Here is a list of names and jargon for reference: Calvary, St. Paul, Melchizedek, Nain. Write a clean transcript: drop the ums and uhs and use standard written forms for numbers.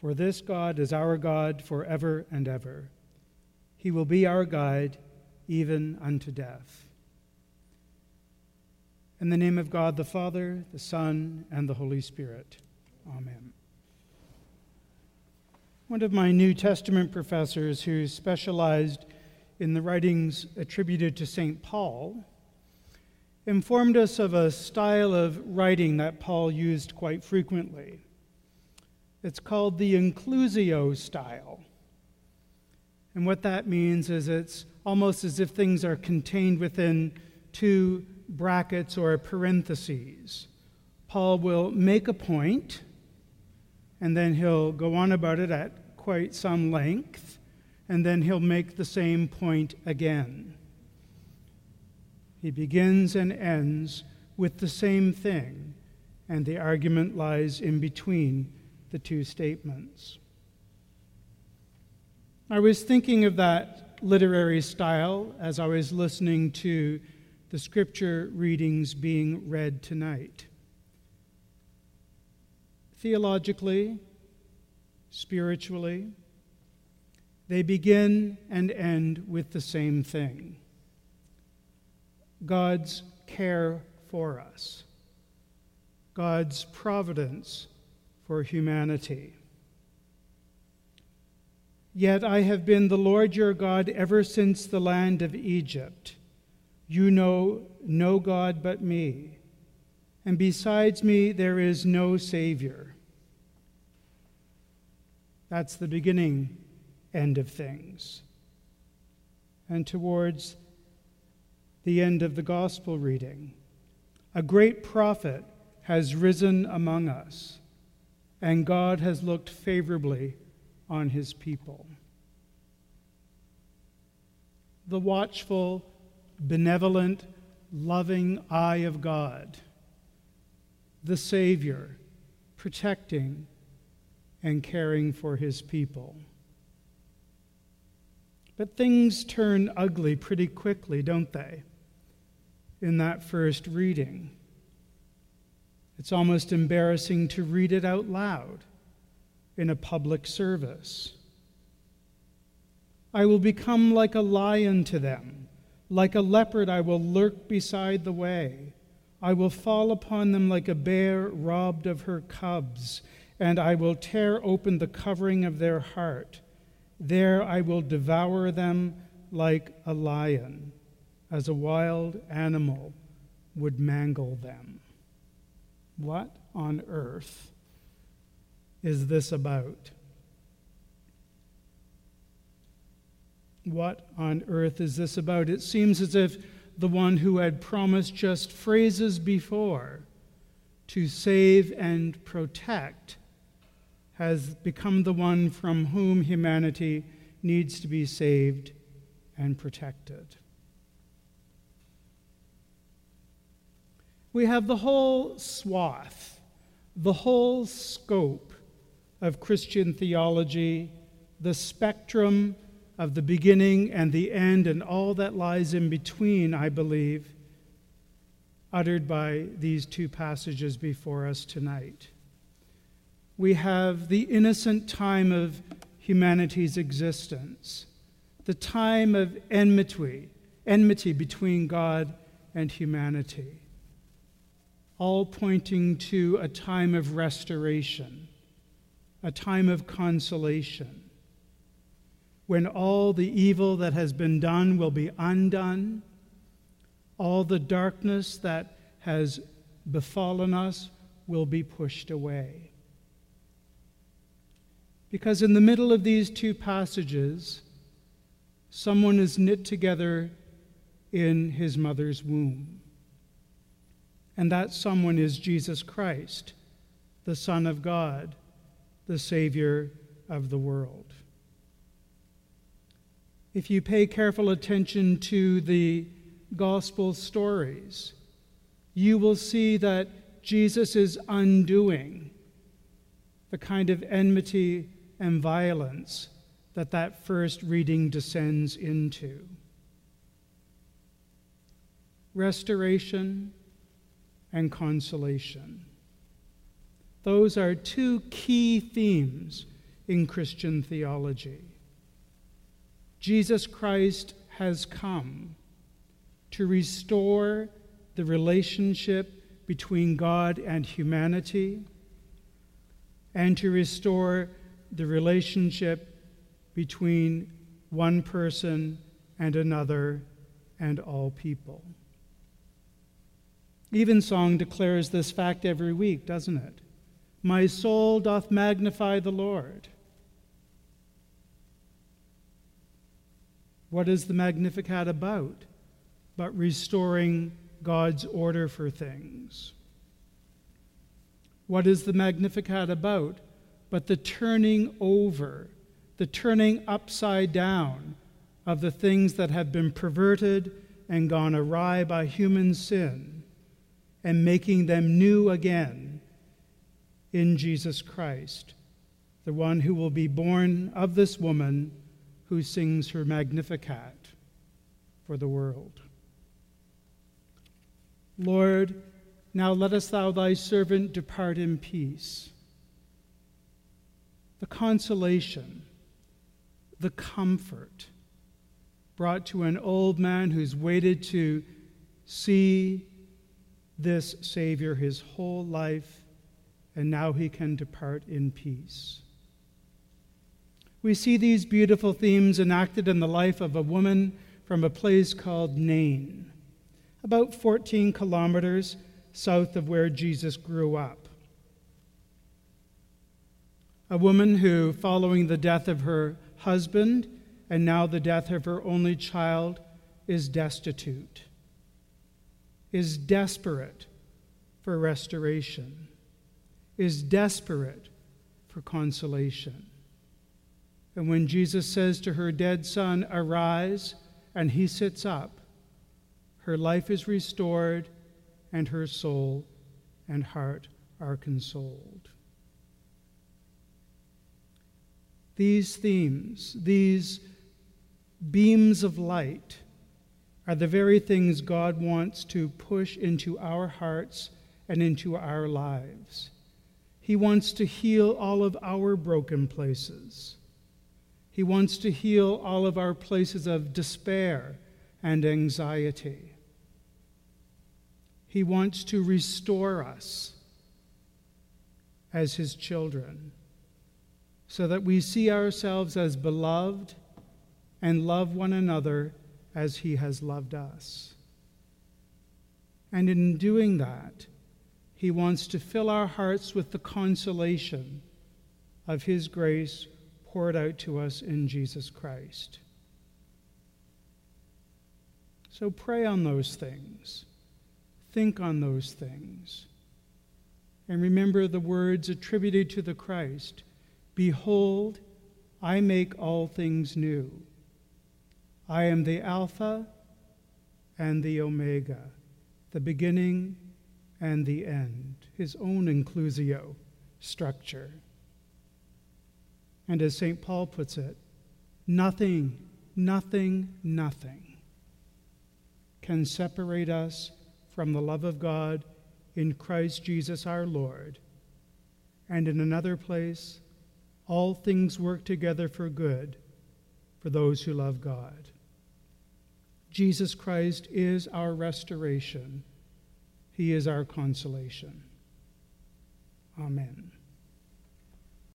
For this God is our God forever and ever. He will be our guide even unto death. In the name of God the Father, the Son, and the Holy Spirit. Amen. One of my New Testament professors who specialized in the writings attributed to St. Paul informed us of a style of writing that Paul used quite frequently. It's called the inclusio style. And what that means is it's almost as if things are contained within two brackets or parentheses. Paul will make a point, and then he'll go on about it at quite some length, and then he'll make the same point again. He begins and ends with the same thing, and the argument lies in between the two statements. I was thinking of that literary style as I was listening to the scripture readings being read tonight. Theologically, spiritually, they begin and end with the same thing: God's care for us, God's providence for humanity. Yet I have been the Lord your God ever since the land of Egypt. You know no God but me, and besides me there is no Savior. That's the beginning, end of things. And towards the end of the gospel reading, a great prophet has risen among us, and God has looked favorably on his people. The watchful, benevolent, loving eye of God, the Savior, protecting and caring for his people. But things turn ugly pretty quickly, don't they, in that first reading? It's almost embarrassing to read it out loud in a public service. I will become like a lion to them. Like a leopard I will lurk beside the way. I will fall upon them like a bear robbed of her cubs, and I will tear open the covering of their heart. There I will devour them like a lion, as a wild animal would mangle them. What on earth is this about? What on earth is this about? It seems as if the one who had promised just phrases before to save and protect has become the one from whom humanity needs to be saved and protected. We have the whole swath, the whole scope of Christian theology, the spectrum of the beginning and the end and all that lies in between, I believe, uttered by these two passages before us tonight. We have the innocent time of humanity's existence, the time of enmity between God and humanity, all pointing to a time of restoration, a time of consolation, when all the evil that has been done will be undone, all the darkness that has befallen us will be pushed away. Because in the middle of these two passages, someone is knit together in his mother's womb. And that someone is Jesus Christ, the Son of God, the Savior of the world. If you pay careful attention to the gospel stories, you will see that Jesus is undoing the kind of enmity and violence that first reading descends into. Restoration and consolation. Those are two key themes in Christian theology. Jesus Christ has come to restore the relationship between God and humanity, and to restore the relationship between one person and another and all people. Evensong declares this fact every week, doesn't it? My soul doth magnify the Lord. What is the Magnificat about but restoring God's order for things? What is the Magnificat about but the turning over, the turning upside down of the things that have been perverted and gone awry by human sin, and making them new again in Jesus Christ, the one who will be born of this woman who sings her Magnificat for the world. Lord, now lettest thou thy servant depart in peace. The consolation, the comfort brought to an old man who's waited to see this Savior his whole life, and now he can depart in peace. We see these beautiful themes enacted in the life of a woman from a place called Nain, about 14 kilometers south of where Jesus grew up. A woman who, following the death of her husband and now the death of her only child, is destitute, is desperate for restoration, is desperate for consolation. And when Jesus says to her dead son, arise, and he sits up, her life is restored, and her soul and heart are consoled. These themes, these beams of light, are the very things God wants to push into our hearts and into our lives. He wants to heal all of our broken places. He wants to heal all of our places of despair and anxiety. He wants to restore us as his children, so that we see ourselves as beloved and love one another as he has loved us. And in doing that, he wants to fill our hearts with the consolation of his grace poured out to us in Jesus Christ. So pray on those things, think on those things, and remember the words attributed to the Christ, behold, I make all things new. I am the Alpha and the Omega, the beginning and the end, his own inclusio structure. And as St. Paul puts it, nothing, nothing, nothing can separate us from the love of God in Christ Jesus our Lord. And in another place, all things work together for good for those who love God. Jesus Christ is our restoration. He is our consolation. Amen.